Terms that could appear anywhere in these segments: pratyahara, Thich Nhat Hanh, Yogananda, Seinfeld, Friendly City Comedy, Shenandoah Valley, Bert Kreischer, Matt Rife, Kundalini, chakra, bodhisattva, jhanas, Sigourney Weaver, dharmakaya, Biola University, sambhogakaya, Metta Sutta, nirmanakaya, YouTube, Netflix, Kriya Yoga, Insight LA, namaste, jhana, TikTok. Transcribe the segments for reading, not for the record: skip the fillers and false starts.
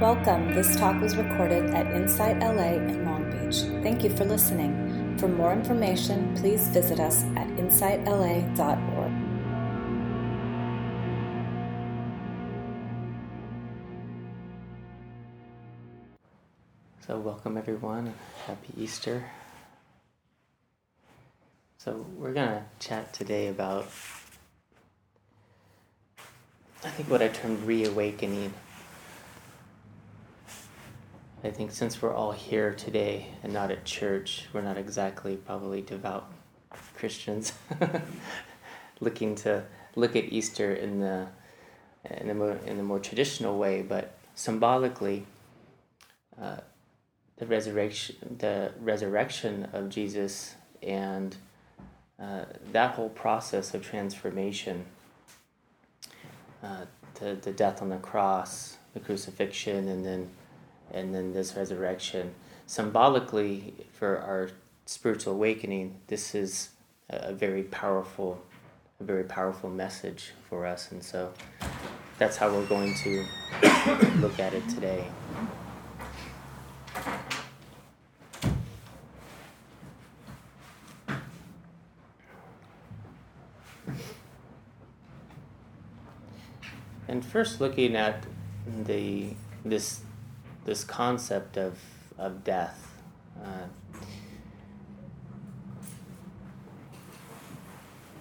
Welcome. This talk was recorded at Insight LA in Long Beach. Thank you for listening. For more information, please visit us at insightla.org. So welcome everyone, happy Easter. So we're going to chat today about, I think what I termed reawakening. I think since we're all here today and not at church, we're not exactly probably devout Christians looking to look at Easter in the more traditional way, but symbolically, the resurrection of Jesus and that whole process of transformation, the death on the cross, the crucifixion, and then this resurrection. Symbolically, for our spiritual awakening, this is a very powerful message for us, and so that's how we're going to look at it today. And first, looking at this concept of death,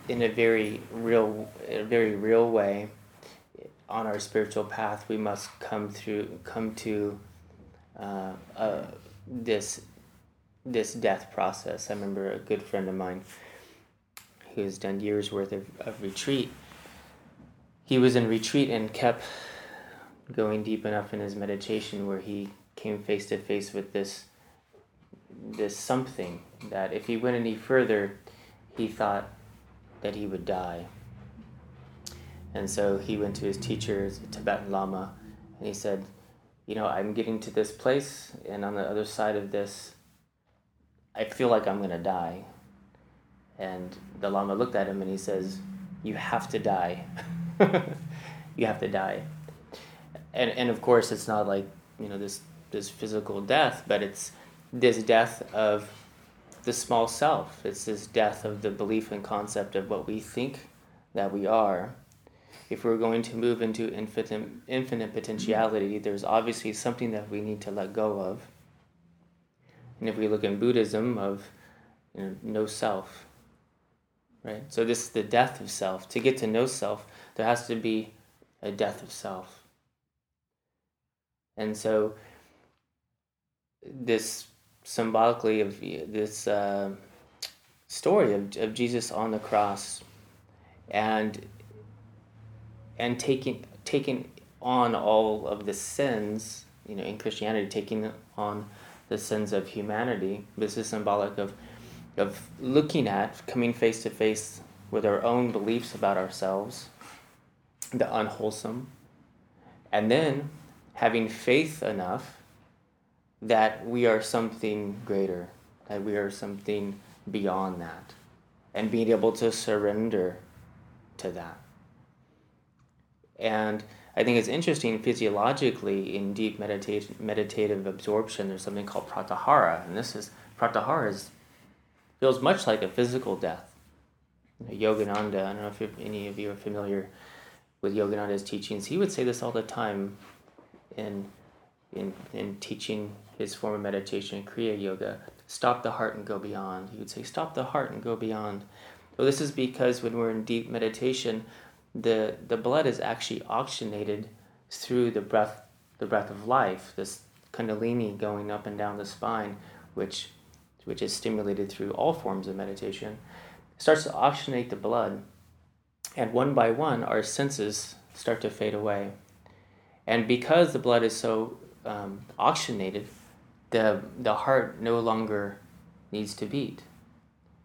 in a very real way, on our spiritual path, we must come to this death process. I remember a good friend of mine who has done years worth of retreat. He was in retreat and kept going deep enough in his meditation where he came face to face with this something that if he went any further, he thought that he would die. And so he went to his teacher, a Tibetan Lama, and he said, I'm getting to this place, and on the other side of this, I feel like I'm going to die. And the Lama looked at him and he says, you have to die. You have to die, and of course it's not like this physical death, but it's this death of the small self. It's this death of the belief and concept of what we think that we are. If we're going to move into infinite potentiality, there's obviously something that we need to let go of. And if we look in Buddhism of no self, right? So this is the death of self. To get to no self, there has to be a death of self. And so this symbolically of this story of Jesus on the cross and taking on all of the sins, in Christianity, taking on the sins of humanity. This is symbolic of looking at, coming face to face with our own beliefs about ourselves, the unwholesome, and then having faith enough that we are something greater, that we are something beyond that, and being able to surrender to that. And I think it's interesting, physiologically, in deep meditative absorption, there's something called pratyahara, and pratyahara feels much like a physical death. Yogananda, I don't know if any of you are familiar with Yogananda's teachings, he would say this all the time in teaching his form of meditation, Kriya Yoga, stop the heart and go beyond. He would say, stop the heart and go beyond. Well, this is because when we're in deep meditation, the blood is actually oxygenated through the breath of life, this Kundalini going up and down the spine, which is stimulated through all forms of meditation. It starts to oxygenate the blood. And one by one, our senses start to fade away. And because the blood is so oxygenated, the heart no longer needs to beat.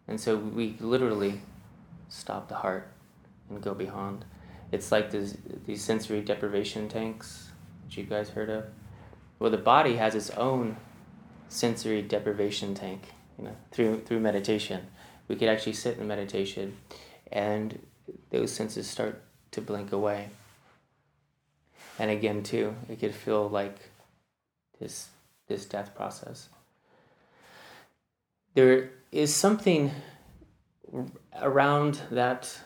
And so we literally stop the heart and go beyond. It's like these sensory deprivation tanks that you guys heard of. Well, the body has its own sensory deprivation tank, through meditation. We could actually sit in meditation and those senses start to blink away. And again, too, it could feel like is this death process. There is something around that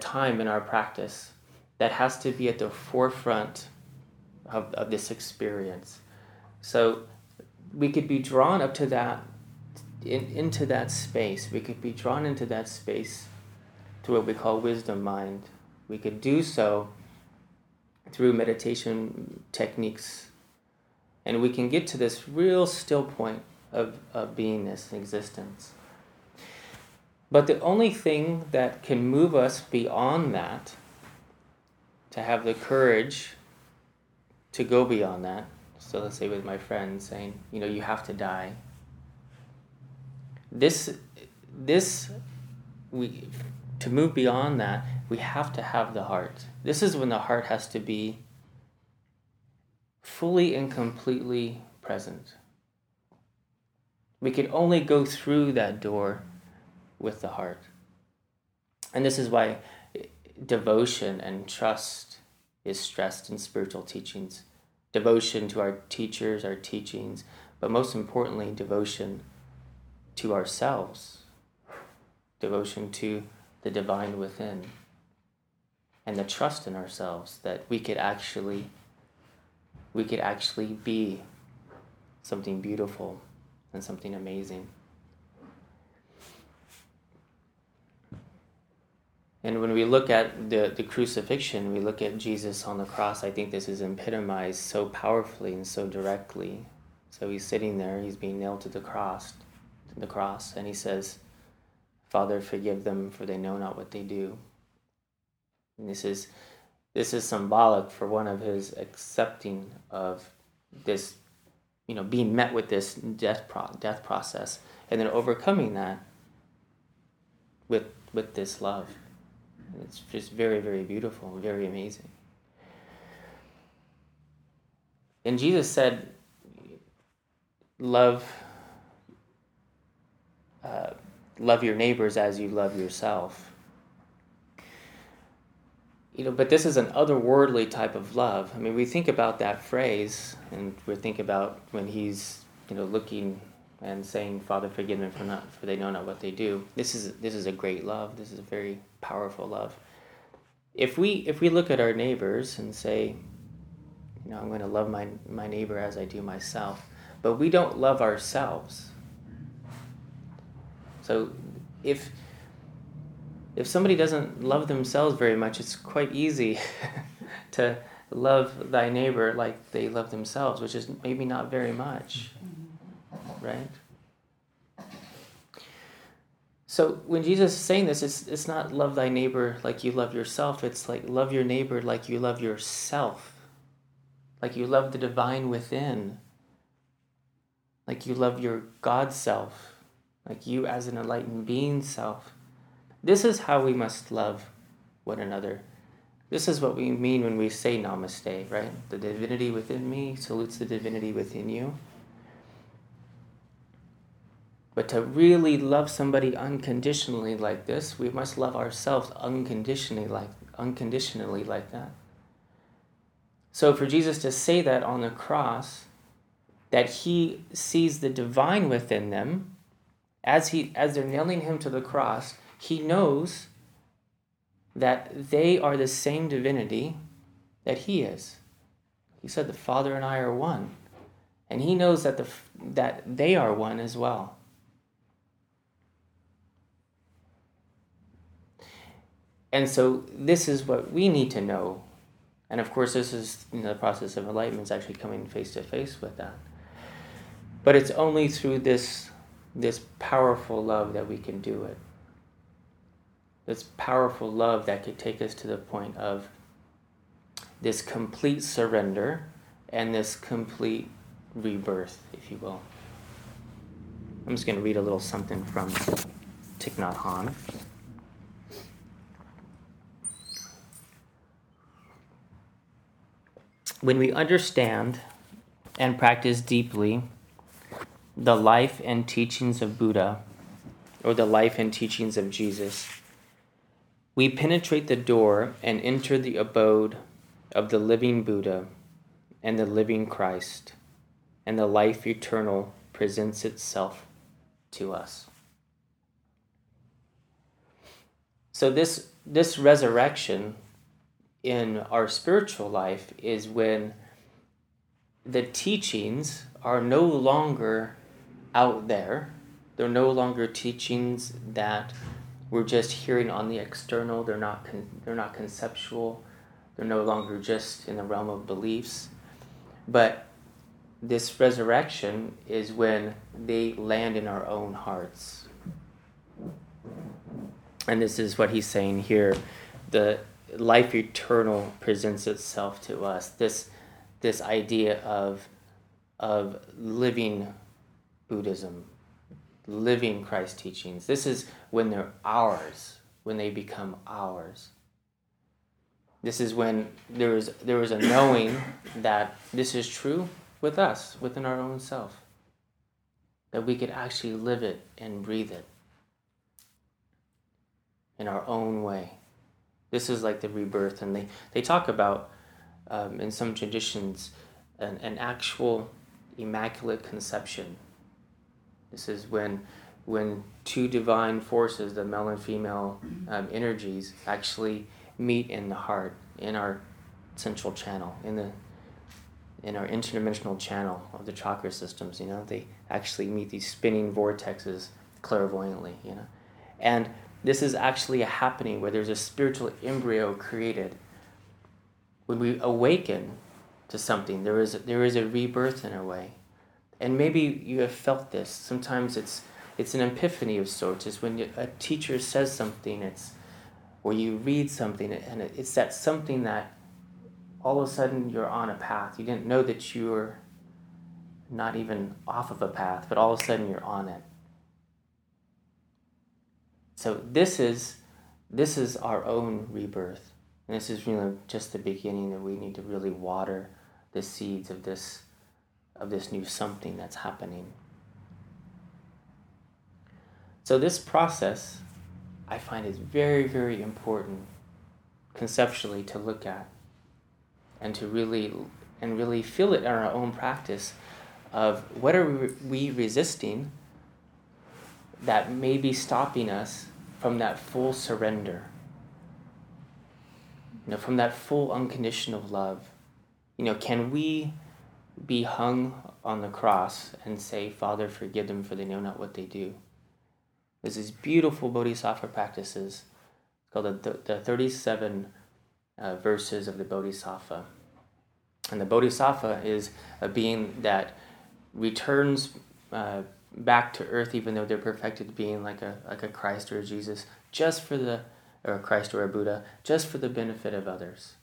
time in our practice that has to be at the forefront of this experience. So we could be drawn up to that, into that space. We could be drawn into that space through what we call wisdom mind. We could do so through meditation techniques. And we can get to this real still point of beingness and existence. But the only thing that can move us beyond that, to have the courage to go beyond that, so let's say with my friend saying, you know, you have to die. To move beyond that, we have to have the heart. This is when the heart has to be fully and completely present. We can only go through that door with the heart. And this is why devotion and trust is stressed in spiritual teachings. Devotion to our teachers, our teachings, but most importantly, devotion to ourselves. Devotion to the divine within. And the trust in ourselves that we could actually be something beautiful and something amazing. And when we look at the crucifixion, we look at Jesus on the cross, I think this is epitomized so powerfully and so directly. So he's sitting there, he's being nailed to the cross, and he says, "Father, forgive them, for they know not what they do." And this is symbolic for one of his accepting of this, you know, being met with this death process, and then overcoming that with this love. It's just very, very beautiful, very amazing. And Jesus said, love your neighbors as you love yourself. You know, but this is an otherworldly type of love. I mean, we think about that phrase, and we think about when he's, you know, looking and saying, "Father, forgive them, for they know not what they do." This is a great love. This is a very powerful love. If we look at our neighbors and say, you know, I'm going to love my neighbor as I do myself, but we don't love ourselves. So if somebody doesn't love themselves very much, it's quite easy to love thy neighbor like they love themselves, which is maybe not very much. Right? So when Jesus is saying this, it's not love thy neighbor like you love yourself. It's like love your neighbor like you love yourself. Like you love the divine within. Like you love your God self. Like you as an enlightened being self. This is how we must love one another. This is what we mean when we say namaste, right? The divinity within me salutes the divinity within you. But to really love somebody unconditionally like this, we must love ourselves unconditionally like that. So for Jesus to say that on the cross, that he sees the divine within them, as they're nailing him to the cross, he knows that they are the same divinity that he is. He said, "The Father and I are one." And he knows that that they are one as well. And so this is what we need to know. And of course, this is, you know, the process of enlightenment is actually coming face to face with that. But it's only through this powerful love that we can do it. This powerful love that could take us to the point of this complete surrender and this complete rebirth, if you will. I'm just going to read a little something from Thich Nhat Hanh. When we understand and practice deeply the life and teachings of Buddha, or the life and teachings of Jesus, we penetrate the door and enter the abode of the living Buddha and the living Christ, and the life eternal presents itself to us. So this resurrection in our spiritual life is when the teachings are no longer out there. They're no longer teachings that we're just hearing on the external. They're not conceptual. They're no longer just in the realm of beliefs. But this resurrection is when they land in our own hearts. And this is what he's saying here. The life eternal presents itself to us. This idea of living Buddhism, living Christ teachings. This is when they're ours, when they become ours. This is when there is a knowing that this is true with us, within our own self, that we could actually live it and breathe it in our own way. This is like the rebirth, and they talk about, in some traditions, an actual immaculate conception. This is when two divine forces, the male and female energies, actually meet in the heart, in our central channel, in our interdimensional channel of the chakra systems. You know, they actually meet these spinning vortexes clairvoyantly. You know, and this is actually a happening where there's a spiritual embryo created. When we awaken to something, there is a rebirth in a way. And maybe you have felt this. Sometimes it's an epiphany of sorts. It's when a teacher says something, or you read something, and it's that something that all of a sudden you're on a path. You didn't know that you were not even off of a path, but all of a sudden you're on it. So this is our own rebirth. And this is really just the beginning, that we need to really water the seeds of this new something that's happening. So this process, I find, is very, very important conceptually to look at, and to really feel it in our own practice of what are we resisting that may be stopping us from that full surrender. You know, from that full unconditional love. You know, can we be hung on the cross and say, "Father, forgive them, for they know not what they do"? There's these beautiful bodhisattva practices called the 37 verses of the bodhisattva. And the bodhisattva is a being that returns back to earth, even though they're perfected being, like a Christ or a Jesus, or a Christ or a Buddha, just for the benefit of others,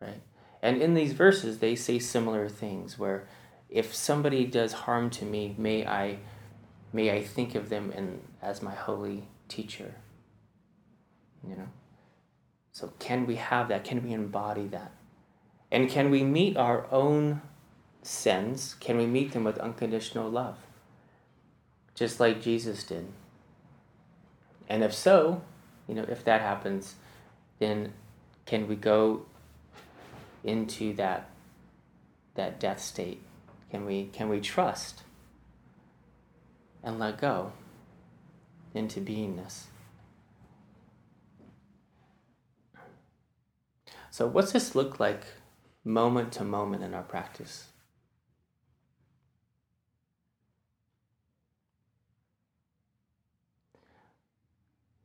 right? And in these verses, they say similar things, where if somebody does harm to me, may I think of them as my holy teacher. You know? So can we have that? Can we embody that? And can we meet our own sins? Can we meet them with unconditional love? Just like Jesus did. And if so, you know, if that happens, then can we go into that death state? Can we trust and let go into beingness? So what's this look like moment to moment in our practice?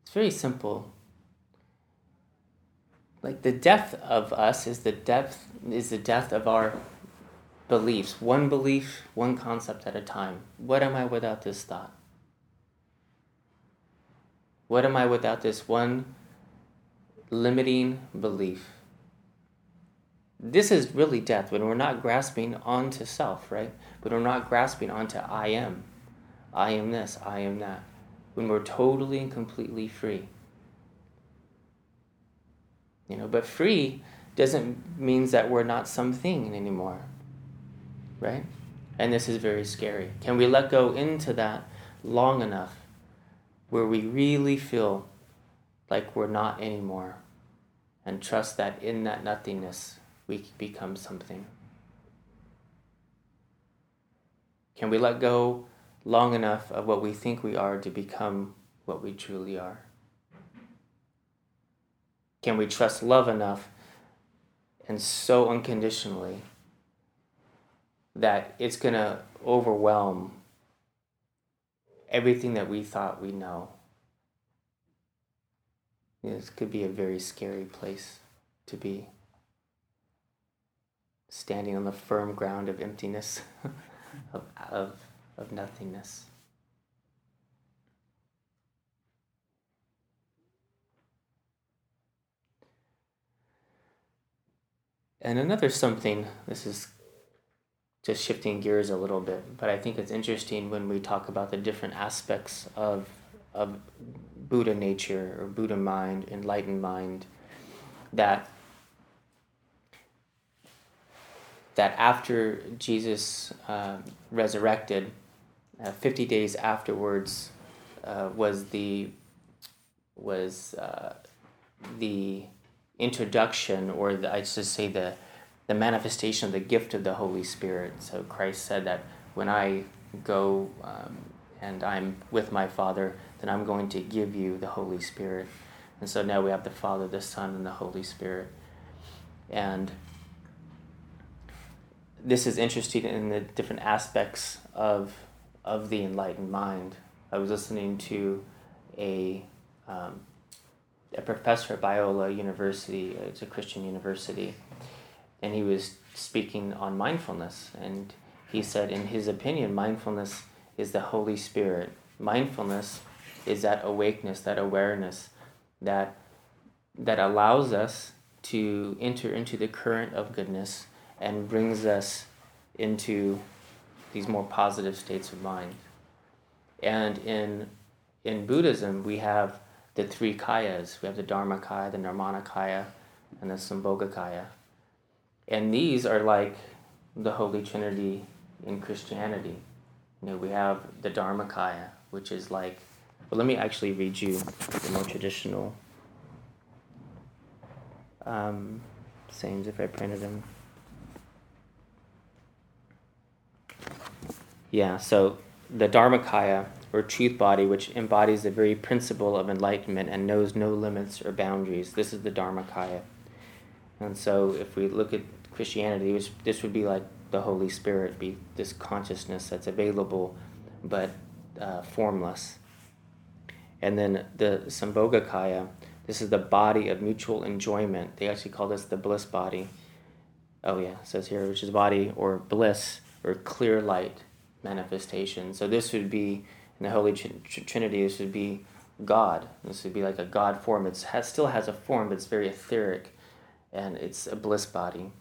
It's very simple. Like, the depth of us is the depth of our beliefs. One belief, one concept at a time. What am I without this thought? What am I without this one limiting belief? This is really depth, when we're not grasping onto self, right? But we're not grasping onto I am. I am this, I am that. When we're totally and completely free. You know, but free doesn't mean that we're not something anymore, right? And this is very scary. Can we let go into that long enough where we really feel like we're not anymore, and trust that in that nothingness we become something? Can we let go long enough of what we think we are to become what we truly are? Can we trust love enough and so unconditionally that it's going to overwhelm everything that we thought we know? You know, this could be a very scary place to be. Standing on the firm ground of emptiness, of nothingness. And another something, this is just shifting gears a little bit, but I think it's interesting when we talk about the different aspects of Buddha nature or Buddha mind, enlightened mind, that after Jesus resurrected, 50 days afterwards was the introduction, or the manifestation of the gift of the Holy Spirit. So Christ said that when I go and I'm with my Father, then I'm going to give you the Holy Spirit. And so now we have the Father, the Son, and the Holy Spirit. And this is interesting in the different aspects of the enlightened mind. I was listening to a professor at Biola University, it's a Christian university, and he was speaking on mindfulness, and he said, in his opinion, mindfulness is the Holy Spirit. Mindfulness is that awakeness, that awareness that allows us to enter into the current of goodness and brings us into these more positive states of mind. And in Buddhism, we have the three kayas. We have the dharmakaya, the nirmanakaya, and the sambhogakaya. And these are like the Holy Trinity in Christianity. You know, we have the dharmakaya, which is like... Well, let me actually read you the more traditional sayings if I printed them. Yeah, so the dharmakaya, or truth body, which embodies the very principle of enlightenment and knows no limits or boundaries. This is the dharmakaya. And so if we look at Christianity, this would be like the Holy Spirit, be this consciousness that's available but formless. And then the sambhogakaya, this is the body of mutual enjoyment. They actually call this the bliss body. Oh yeah, it says here, which is body or bliss or clear light manifestation. So this would be, in the Holy Trinity, this would be God. This would be like a God form. It still has a form, but it's very etheric, and it's a bliss body.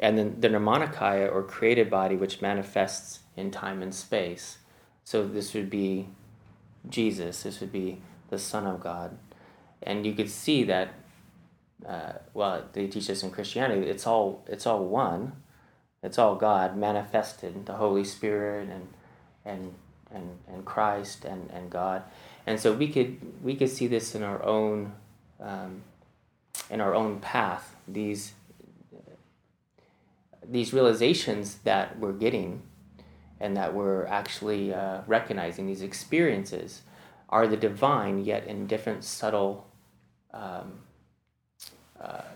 And then the nirmanakaya, or created body, which manifests in time and space. So this would be Jesus. This would be the Son of God. And you could see that, well, they teach this in Christianity, it's all one. It's all God manifested, the Holy Spirit and Christ and God. And so we could see this in our own path, these realizations that we're getting and that we're actually recognizing. These experiences are the divine, yet in different subtle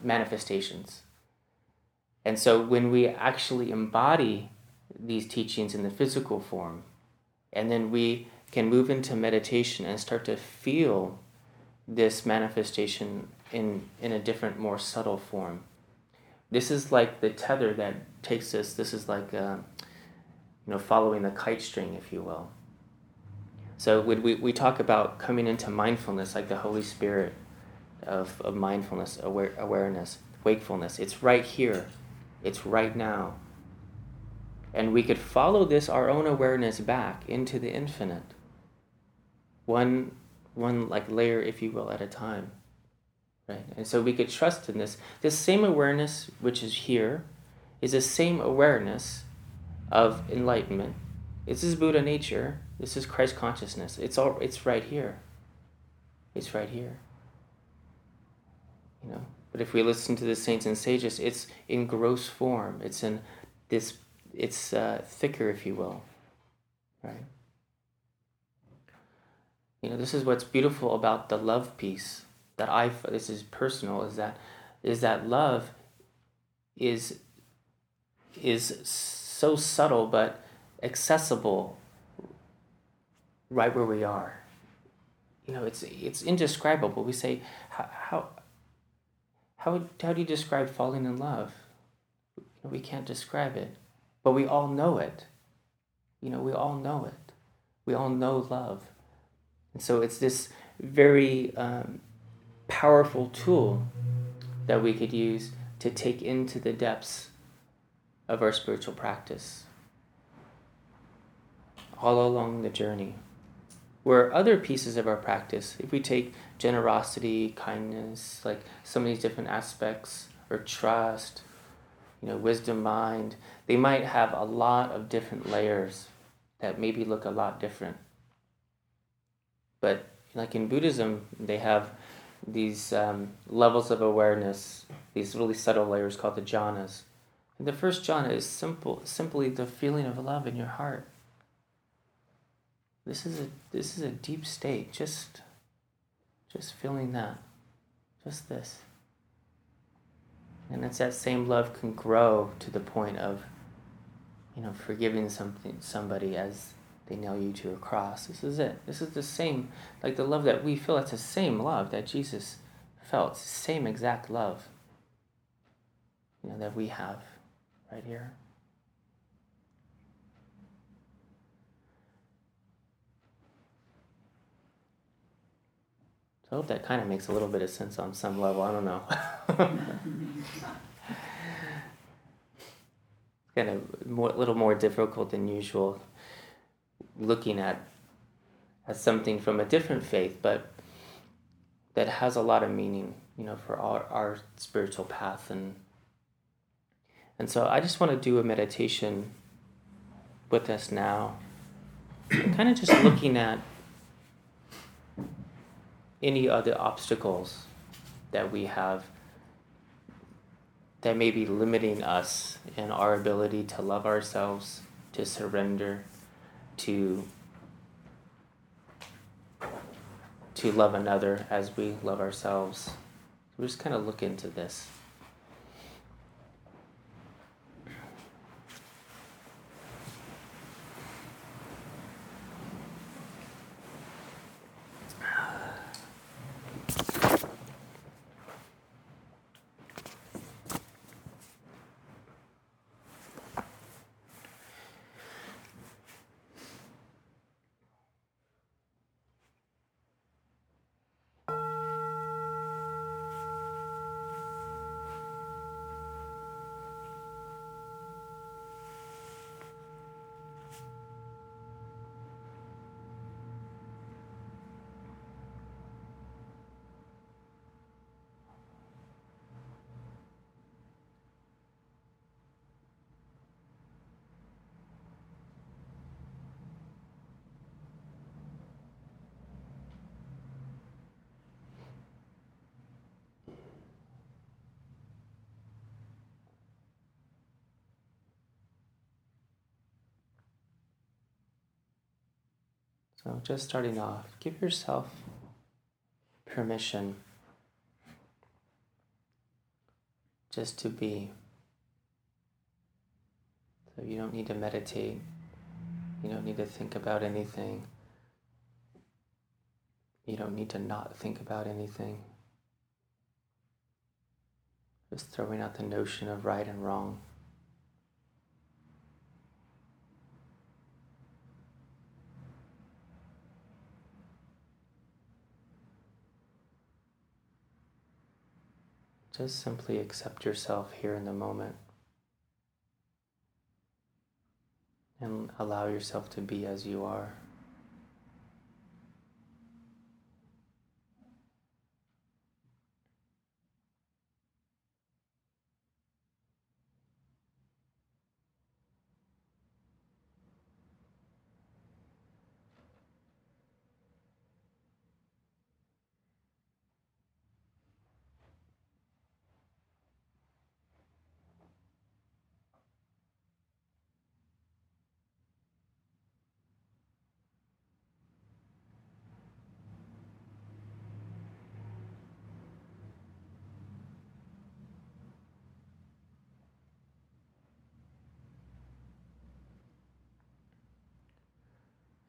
manifestations. And so when we actually embody these teachings in the physical form, and then we can move into meditation and start to feel this manifestation in a different, more subtle form. This is like the tether that takes us. This is like following the kite string, if you will. So when we talk about coming into mindfulness, like the Holy Spirit of mindfulness, awareness, wakefulness. It's right here. It's right now. And we could follow this, our own awareness, back into the infinite. One like layer, if you will, at a time. Right? And so we could trust in this. This same awareness which is here is the same awareness of enlightenment. This is Buddha nature. This is Christ consciousness. It's right here. It's right here. You know? But if we listen to the saints and sages, it's in gross form. It's in this it's thicker, if you will, right? You know, this is what's beautiful about the love piece that this is personal, is that love is so subtle but accessible right where we are. You know, it's indescribable. We say, how do you describe falling in love? We can't describe it, but we all know it. You know, we all know it. We all know love. And so it's this very powerful tool that we could use to take into the depths of our spiritual practice all along the journey. Where other pieces of our practice, if we take generosity, kindness, like some of these different aspects, or trust, you know, wisdom, mind, they might have a lot of different layers that maybe look a lot different. But like in Buddhism, they have these levels of awareness, these really subtle layers called the jhanas. And the first jhana is simply the feeling of love in your heart. This is a deep state, just feeling that, just this. And it's that same love can grow to the point of, you know, forgiving somebody as they nail you to a cross. This is it. This is the same, like the love that we feel. It's the same love that Jesus felt. It's the same exact love, you know, that we have right here. I hope that kind of makes a little bit of sense on some level. I don't know. It's kind of a little more difficult than usual, looking at something from a different faith, but that has a lot of meaning, you know, for our spiritual path. And so I just want to do a meditation with us now, kind of just looking at any other obstacles that we have that may be limiting us in our ability to love ourselves, to surrender, to love another as we love ourselves. We just kind of look into this. So just starting off, give yourself permission just to be. So you don't need to meditate. You don't need to think about anything. You don't need to not think about anything. Just throwing out the notion of right and wrong. Just simply accept yourself here in the moment and allow yourself to be as you are.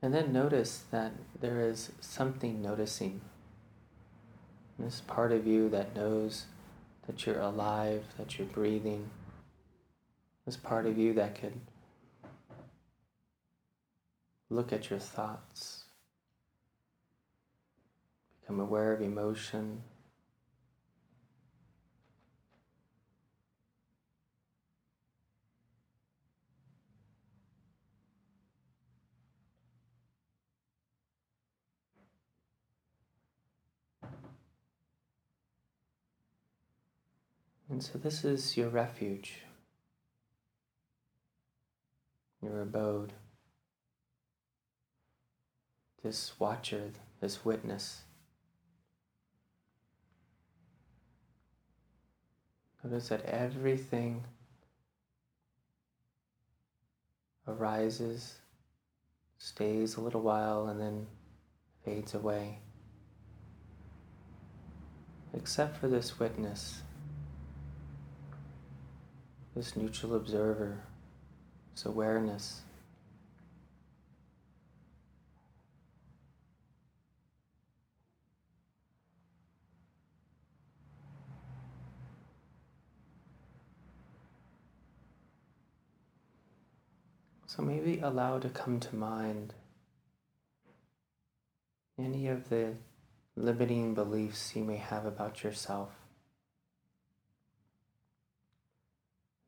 And then notice that there is something noticing. This part of you that knows that you're alive, that you're breathing. This part of you that could look at your thoughts. Become aware of emotion. And so this is your refuge, your abode, this watcher, this witness. Notice that everything arises, stays a little while, and then fades away, except for this witness. This neutral observer, this awareness. So maybe allow to come to mind any of the limiting beliefs you may have about yourself.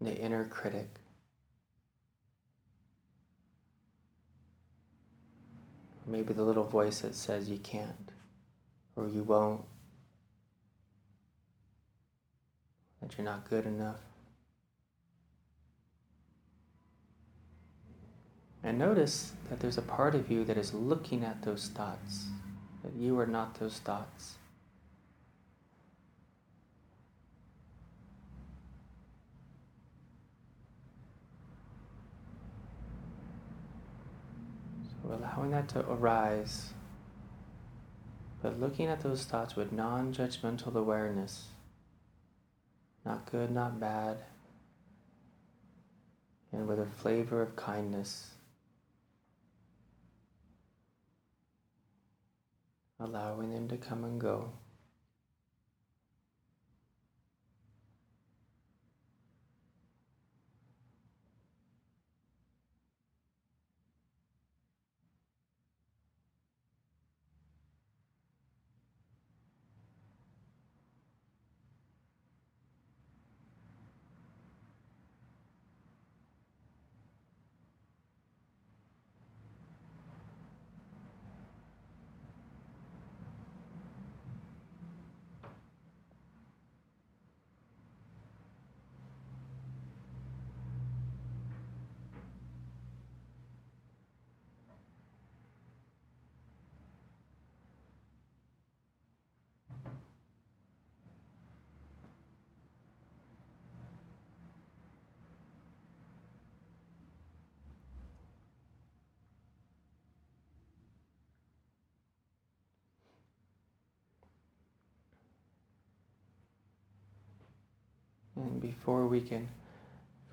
The inner critic. Maybe the little voice that says you can't, or you won't, that you're not good enough. And notice that there's a part of you that is looking at those thoughts, that you are not those thoughts. Allowing that to arise, but looking at those thoughts with non-judgmental awareness. Not good, not bad, and with a flavor of kindness. Allowing them to come and go. And before we can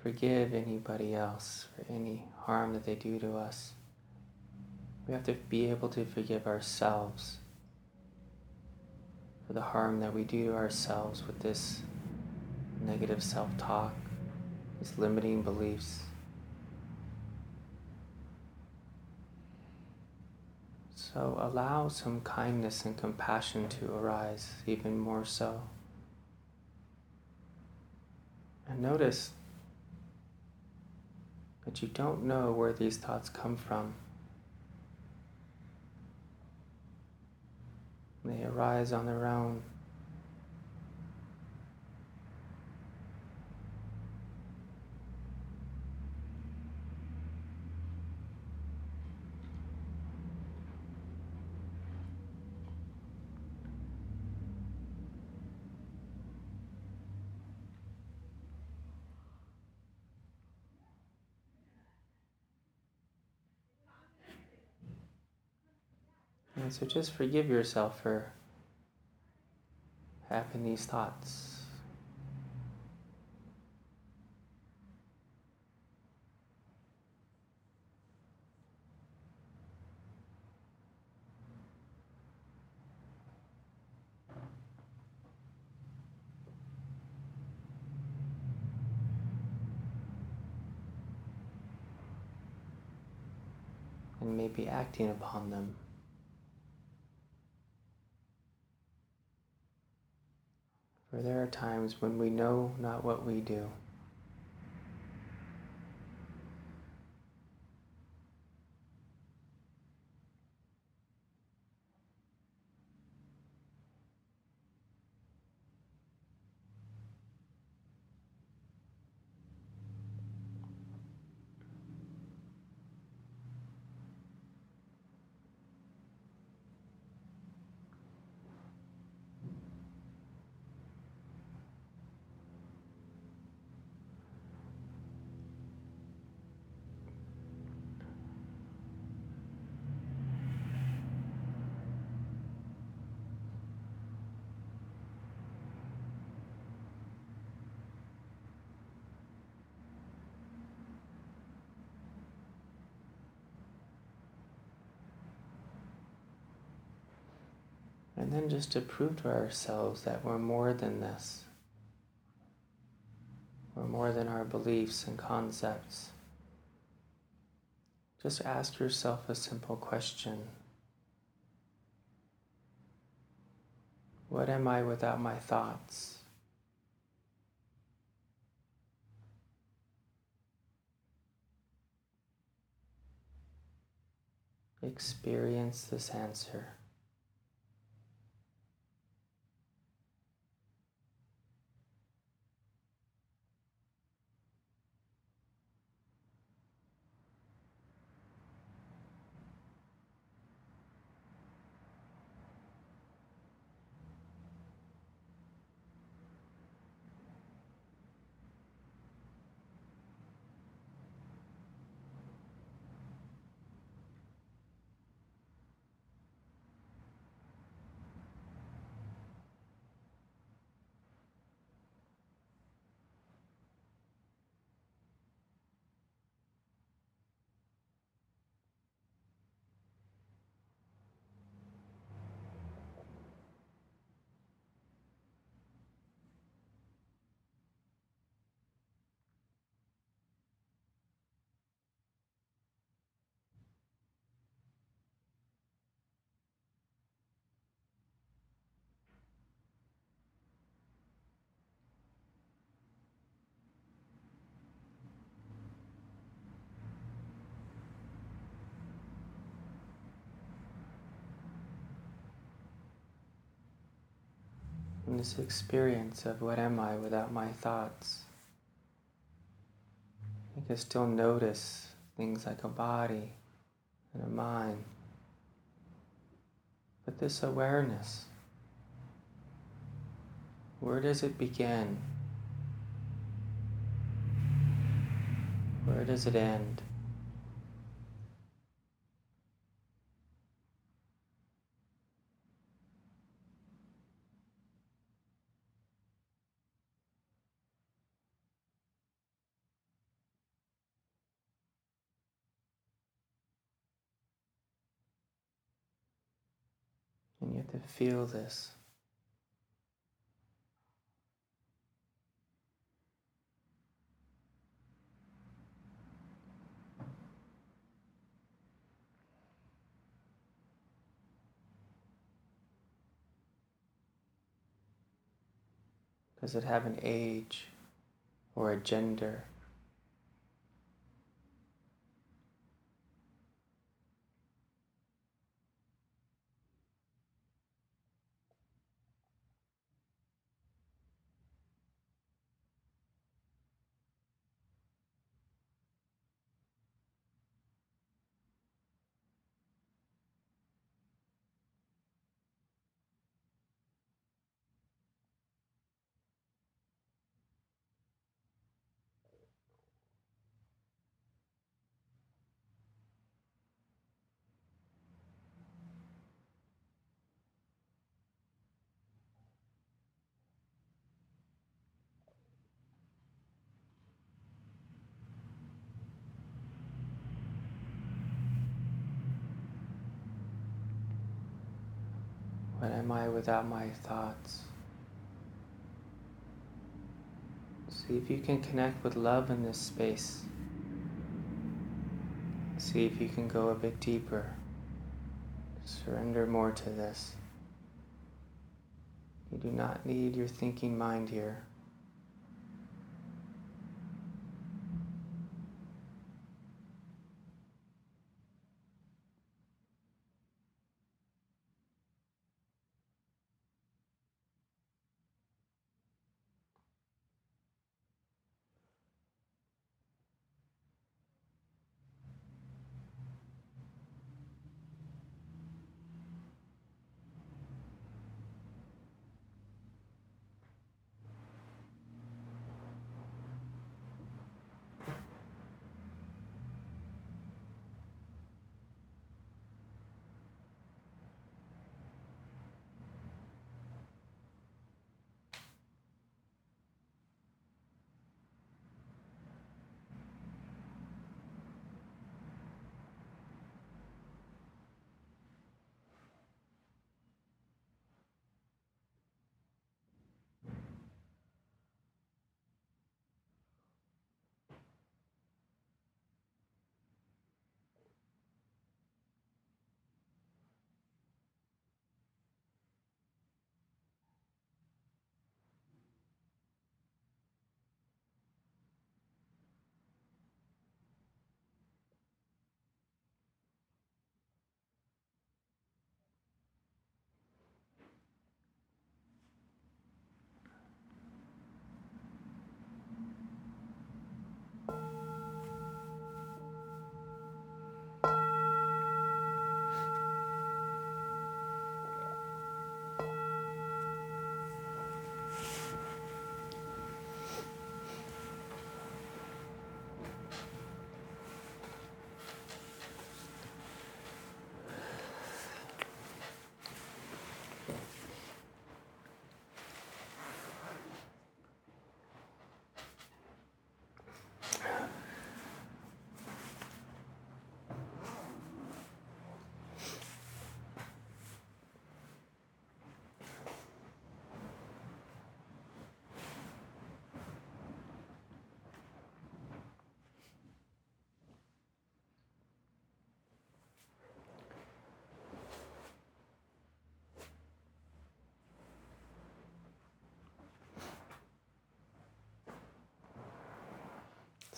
forgive anybody else for any harm that they do to us, we have to be able to forgive ourselves for the harm that we do to ourselves with this negative self-talk, these limiting beliefs. So allow some kindness and compassion to arise even more so. And notice that you don't know where these thoughts come from. They arise on their own. So just forgive yourself for having these thoughts. and maybe acting upon them. For there are times when we know not what we do. And then just to prove to ourselves that we're more than this. We're more than our beliefs and concepts. Just ask yourself a simple question. What am I without my thoughts? Experience this answer. This experience of what am I without my thoughts. You can still notice things like a body and a mind. But this awareness, where does it begin? Where does it end? To feel this. Does it have an age or a gender? What am I without my thoughts? See if you can connect with love in this space. See if you can go a bit deeper. Surrender more to this. You do not need your thinking mind here.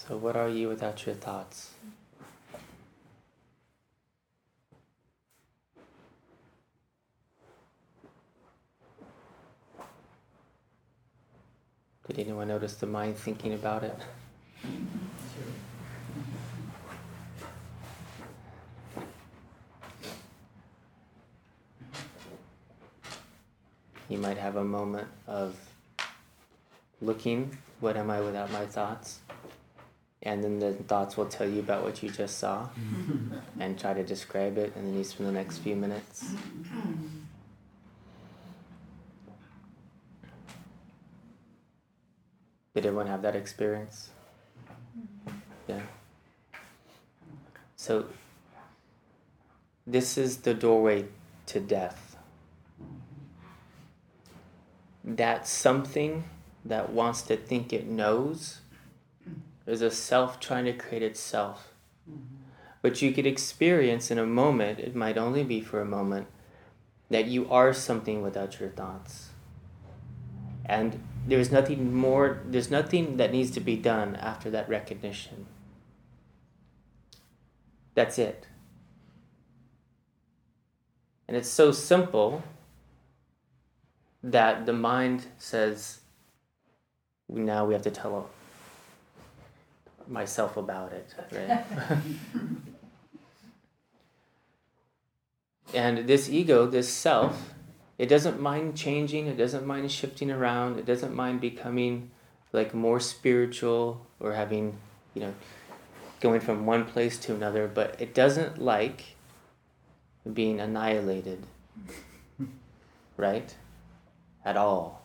So what are you without your thoughts? Did anyone notice the mind thinking about it? Sure. You might have a moment of looking, what am I without my thoughts? And then the thoughts will tell you about what you just saw and try to describe it, and then you spend the next few minutes. Did everyone have that experience? Yeah. So this is the doorway to death. That something that wants to think it knows is a self trying to create itself. But you could experience in a moment, it might only be for a moment, that you are something without your thoughts. And there's nothing that needs to be done after that recognition. That's it. And it's so simple that the mind says, now we have to tell myself about it, right? And this ego, this self, it doesn't mind changing, it doesn't mind shifting around, it doesn't mind becoming like more spiritual or having, going from one place to another, but it doesn't like being annihilated, right? At all.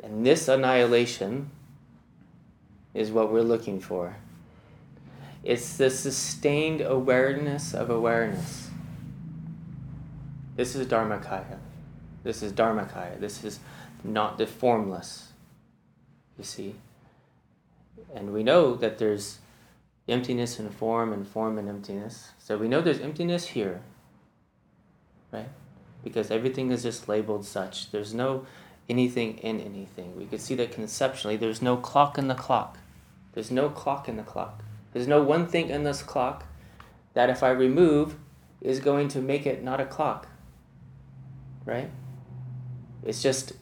And this annihilation is what we're looking for. It's the sustained awareness of awareness. This is dharmakaya. This is dharmakaya. This is not the formless. You see? And we know that there's emptiness and form and emptiness. So we know there's emptiness here, right? Because everything is just labeled such. There's no anything in anything. We could see that conceptually. There's no clock in the clock. There's no clock in the clock. There's no one thing in this clock that if I remove is going to make it not a clock, right? It's just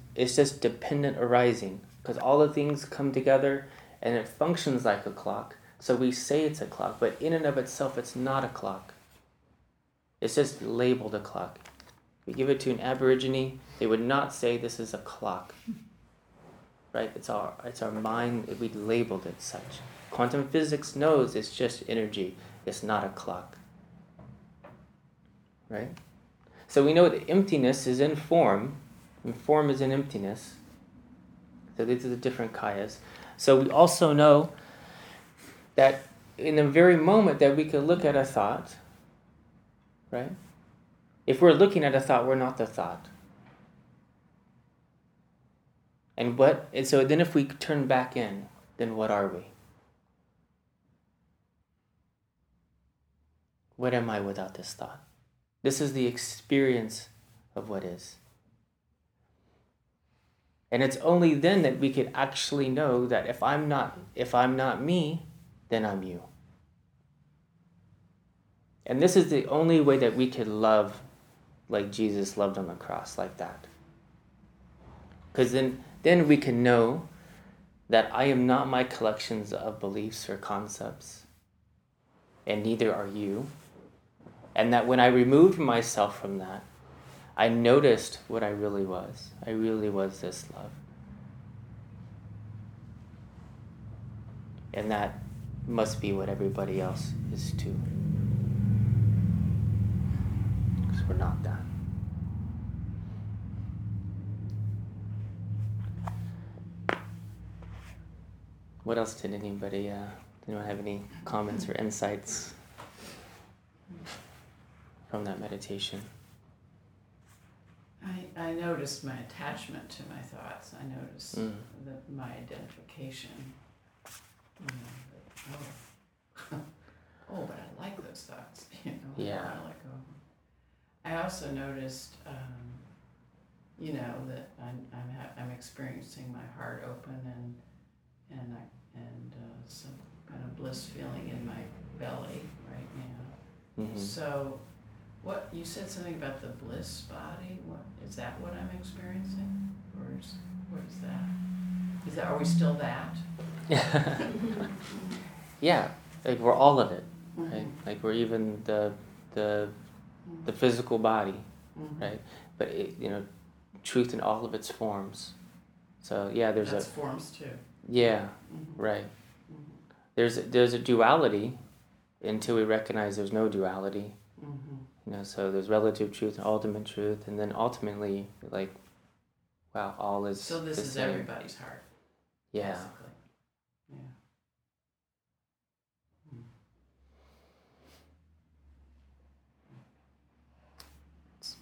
dependent arising, because all the things come together and it functions like a clock. So we say it's a clock, but in and of itself, it's not a clock. It's just labeled a clock. If we give it to an Aborigine, they would not say this is a clock, right? It's our mind. We labeled it such. Quantum physics knows it's just energy. It's not a clock, right? So we know that emptiness is in form, and form is in emptiness. So these are the different kayas. So we also know that in the very moment that we can look at a thought, right? If we're looking at a thought, we're not the thought. And so then if we turn back in, then what are we? What am I without this thought? This is the experience of what is. And it's only then that we can actually know that if I'm not me, then I'm you. And this is the only way that we can love like Jesus loved on the cross, like that. Because then we can know that I am not my collections of beliefs or concepts, and neither are you. And that when I removed myself from that, I noticed what I really was. I really was this love. And that must be what everybody else is too. Because we're not that. What else did anybody, anyone have any comments or insights from that meditation? I noticed my attachment to my thoughts. I noticed my identification. But I like those thoughts. Yeah. I like them. I also noticed, that I'm experiencing my heart open and some kind of bliss feeling in my belly right now. Mm-hmm. So. What you said something about the bliss body. What is that? What I'm experiencing, or is, what is that? Is that? Are we still that? Yeah, like we're all of it, mm-hmm. right? Like we're even the mm-hmm. the physical body, mm-hmm. right? But it, truth in all of its forms. So yeah, that's forms too. Yeah, mm-hmm. right. Mm-hmm. There's a duality, until we recognize there's no duality. Mm-hmm. So there's relative truth and ultimate truth, and then ultimately, like, wow, all is. So this is same. Everybody's heart. Yeah. Basically. Yeah.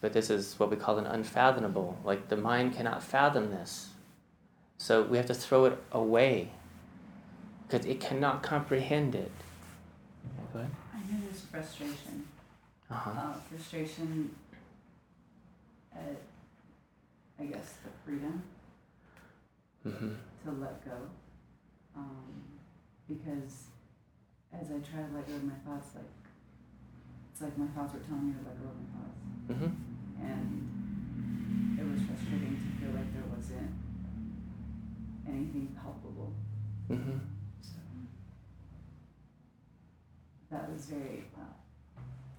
But this is what we call an unfathomable. Like the mind cannot fathom this, so we have to throw it away, because it cannot comprehend it. Go ahead. I know there's frustration. Uh-huh. Frustration at, I guess, the freedom mm-hmm. to let go. Because as I try to let go of my thoughts, like it's like my thoughts were telling me to let go of my thoughts. Mm-hmm. And it was frustrating to feel like there wasn't anything palpable. Mm-hmm. So that was very...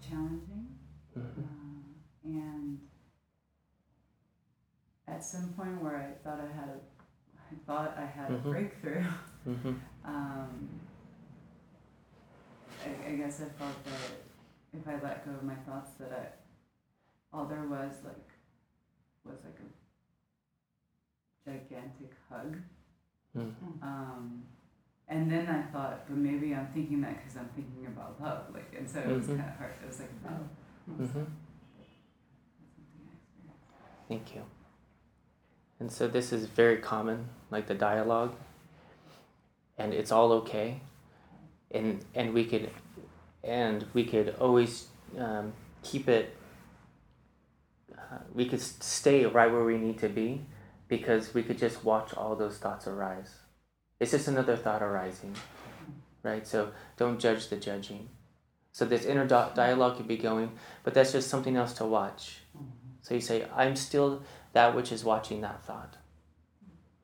challenging, mm-hmm. And at some point where I thought I had mm-hmm. a breakthrough. Mm-hmm. I guess I felt that if I let go of my thoughts, that all there was like a gigantic hug. Mm-hmm. And then I thought, but maybe I'm thinking that because I'm thinking about love, and so it was mm-hmm. kind of hard. It was like, oh, mm-hmm. Thank you. And so this is very common, like the dialogue. and it's all okay, and we could always keep it. We could stay right where we need to be, because we could just watch all those thoughts arise. It's just another thought arising, right? So don't judge the judging. So this inner dialogue could be going, but that's just something else to watch. So you say, I'm still that which is watching that thought.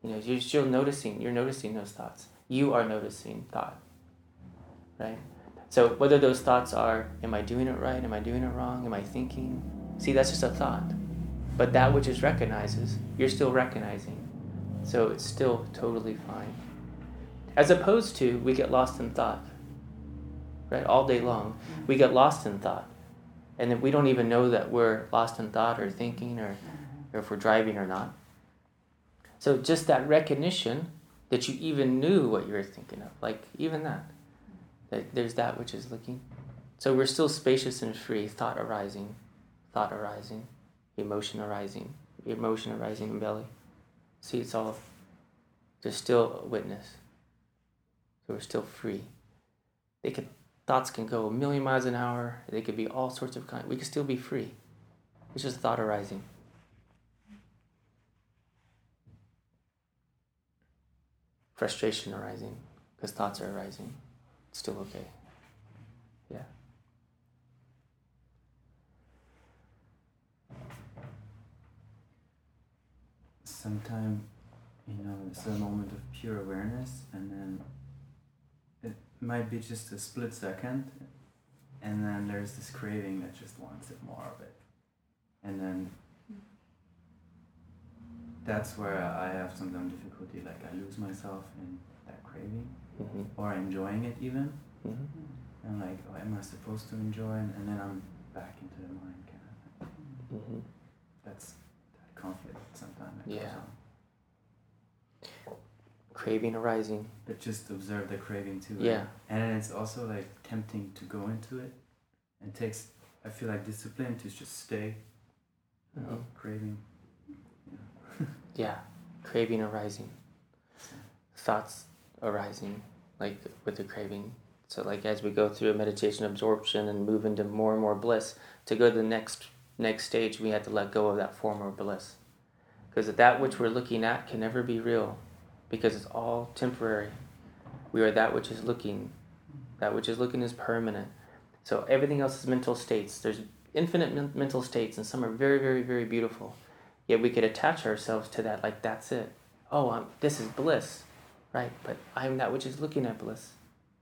You know, you're still noticing. You're noticing those thoughts. You are noticing thought, right? So whether those thoughts are, am I doing it right? Am I doing it wrong? Am I thinking? See, that's just a thought. But that which is recognizes, you're still recognizing. So it's still totally fine. As opposed to, we get lost in thought, right? All day long, we get lost in thought. And then we don't even know that we're lost in thought or thinking or if we're driving or not. So just that recognition that you even knew what you were thinking of, like even that there's that which is looking. So we're still spacious and free, thought arising, emotion arising in belly. See, it's all, there's still a witness. So we're still free. Thoughts can go a million miles an hour. They could be all sorts of kind. We could still be free. It's just thought arising. Frustration arising, because thoughts are arising. It's still okay. Yeah. Sometimes, it's a moment of pure awareness, and then it might be just a split second, and then there's this craving that just wants it, more of it. And then that's where I have sometimes difficulty, like I lose myself in that craving, mm-hmm. or enjoying it even. Mm-hmm. And like, am I supposed to enjoy it? And then I'm back into the mind, kind of thing. Mm-hmm. That's that conflict sometimes. Yeah. Craving arising. But just observe the craving too. Yeah. And it's also like tempting to go into it. It takes, I feel like, discipline to just stay. Mm-hmm. Craving. Yeah. Yeah. Craving arising. Thoughts arising, like with the craving. So like as we go through a meditation absorption and move into more and more bliss, to go to the next stage, we have to let go of that former bliss. Because that which we're looking at can never be real, because it's all temporary. We are that which is looking. That which is looking is permanent. So everything else is mental states. There's infinite mental states, and some are very, very, very beautiful. Yet we could attach ourselves to that, like that's it. Oh, this is bliss, right? But I'm that which is looking at bliss.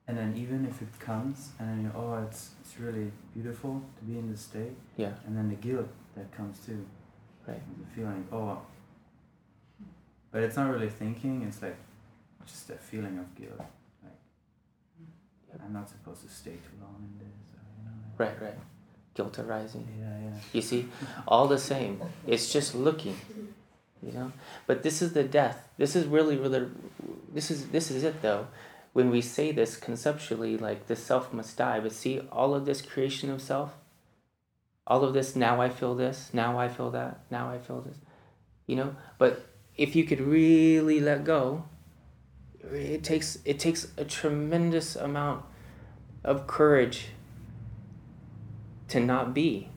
And then even if it comes, and then it's really beautiful to be in this state. Yeah. And then the guilt that comes too. Right. The feeling, but it's not really thinking, it's like just a feeling of guilt. Like, yep. I'm not supposed to stay too long in this. Right. Guilt arising. Yeah. You see, all the same. It's just looking, But this is the death. This is really, really, this is it though. When we say this conceptually, like the self must die, but see all of this creation of self, all of this, now I feel this, now I feel that, now I feel this, but if you could really let go, it takes a tremendous amount of courage to not be,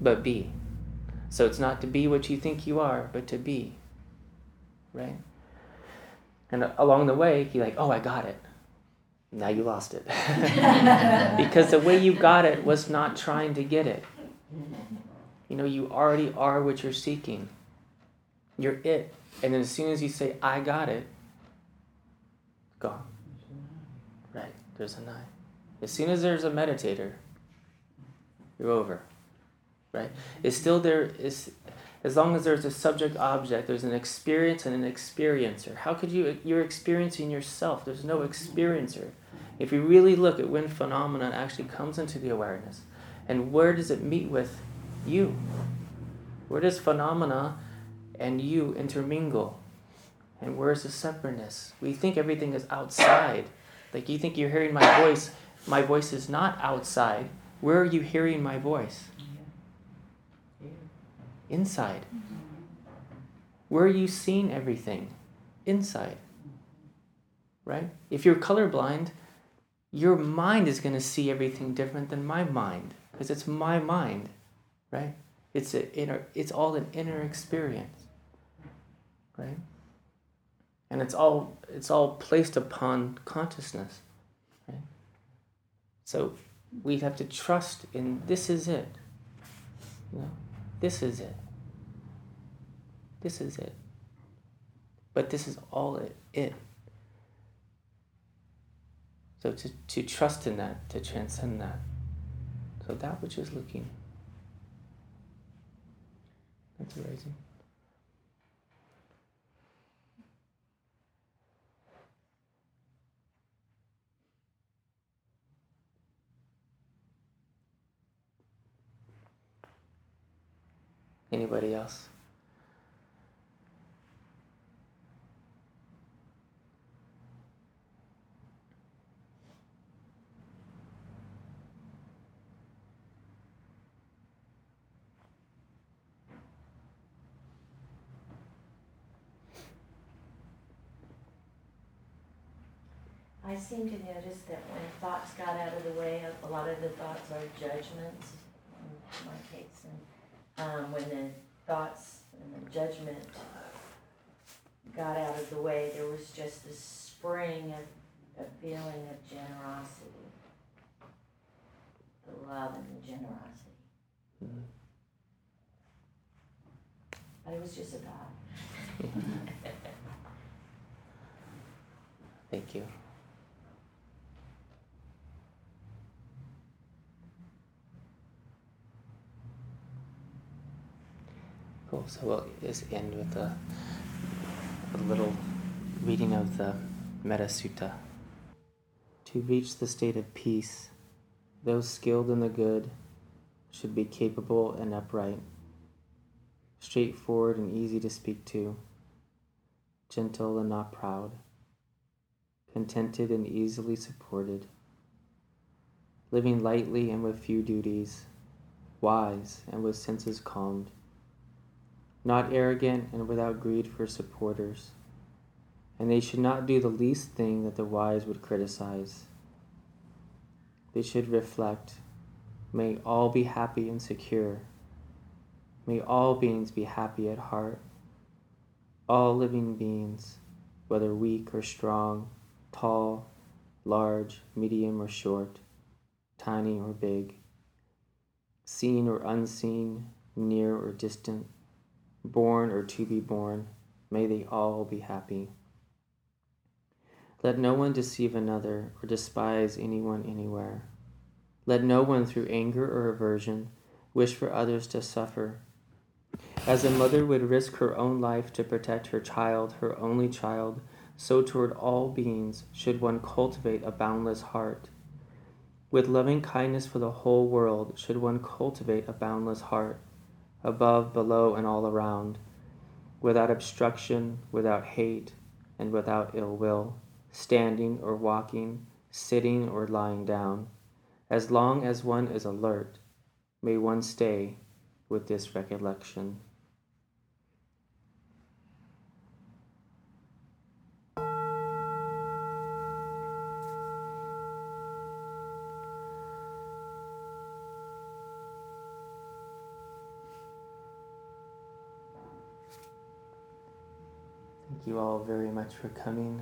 but be. So it's not to be what you think you are, but to be, right? And along the way, you're like, oh, I got it. Now you lost it. Because the way you got it was not trying to get it. You already are what you're seeking. You're it. And then as soon as you say, I got it, gone. Right, there's a nine. As soon as there's a meditator, you're over. Right? It's still there. As long as there's a subject-object, there's an experience and an experiencer. How could you? You're experiencing yourself. There's no experiencer. If you really look at when phenomenon actually comes into the awareness, and where does it meet with you? Where does phenomena and you intermingle? And where is the separateness? We think everything is outside. Like you think you're hearing my voice. My voice is not outside. Where are you hearing my voice? Inside. Where are you seeing everything? inside, right? If you're colorblind, your mind is going to see everything different than my mind, because it's my mind, right? It's all an inner experience, right? And it's all placed upon consciousness, right? So we have to trust in this is it. You know, this is it. This is it. But this is all it. So to trust in that, to transcend that. So that which is looking. That's arising. Anybody else? I seem to notice that when thoughts got out of the way, a lot of the thoughts are judgments, in my case, and when the thoughts and the judgment got out of the way, there was just this spring of feeling of generosity, the love and the generosity. Mm-hmm. But it was just a thought. Thank you. Cool, so we'll just end with a little reading of the Metta Sutta. To reach the state of peace, those skilled in the good should be capable and upright, straightforward and easy to speak to, gentle and not proud, contented and easily supported, living lightly and with few duties, wise and with senses calmed, not arrogant and without greed for supporters, and they should not do the least thing that the wise would criticize. They should reflect, may all be happy and secure, may all beings be happy at heart, all living beings, whether weak or strong, tall, large, medium or short, tiny or big, seen or unseen, near or distant, born or to be born, may they all be happy. Let no one deceive another or despise anyone anywhere. Let no one through anger or aversion wish for others to suffer. As a mother would risk her own life to protect her child, her only child, so toward all beings should one cultivate a boundless heart. With loving kindness for the whole world should one cultivate a boundless heart, above, below, and all around, without obstruction, without hate, and without ill will, standing or walking, sitting or lying down. As long as one is alert, may one stay with this recollection. Thank you all very much for coming.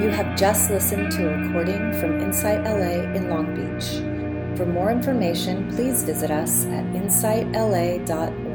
You have just listened to a recording from Insight LA in Long Beach. For more information, please visit us at insightla.org.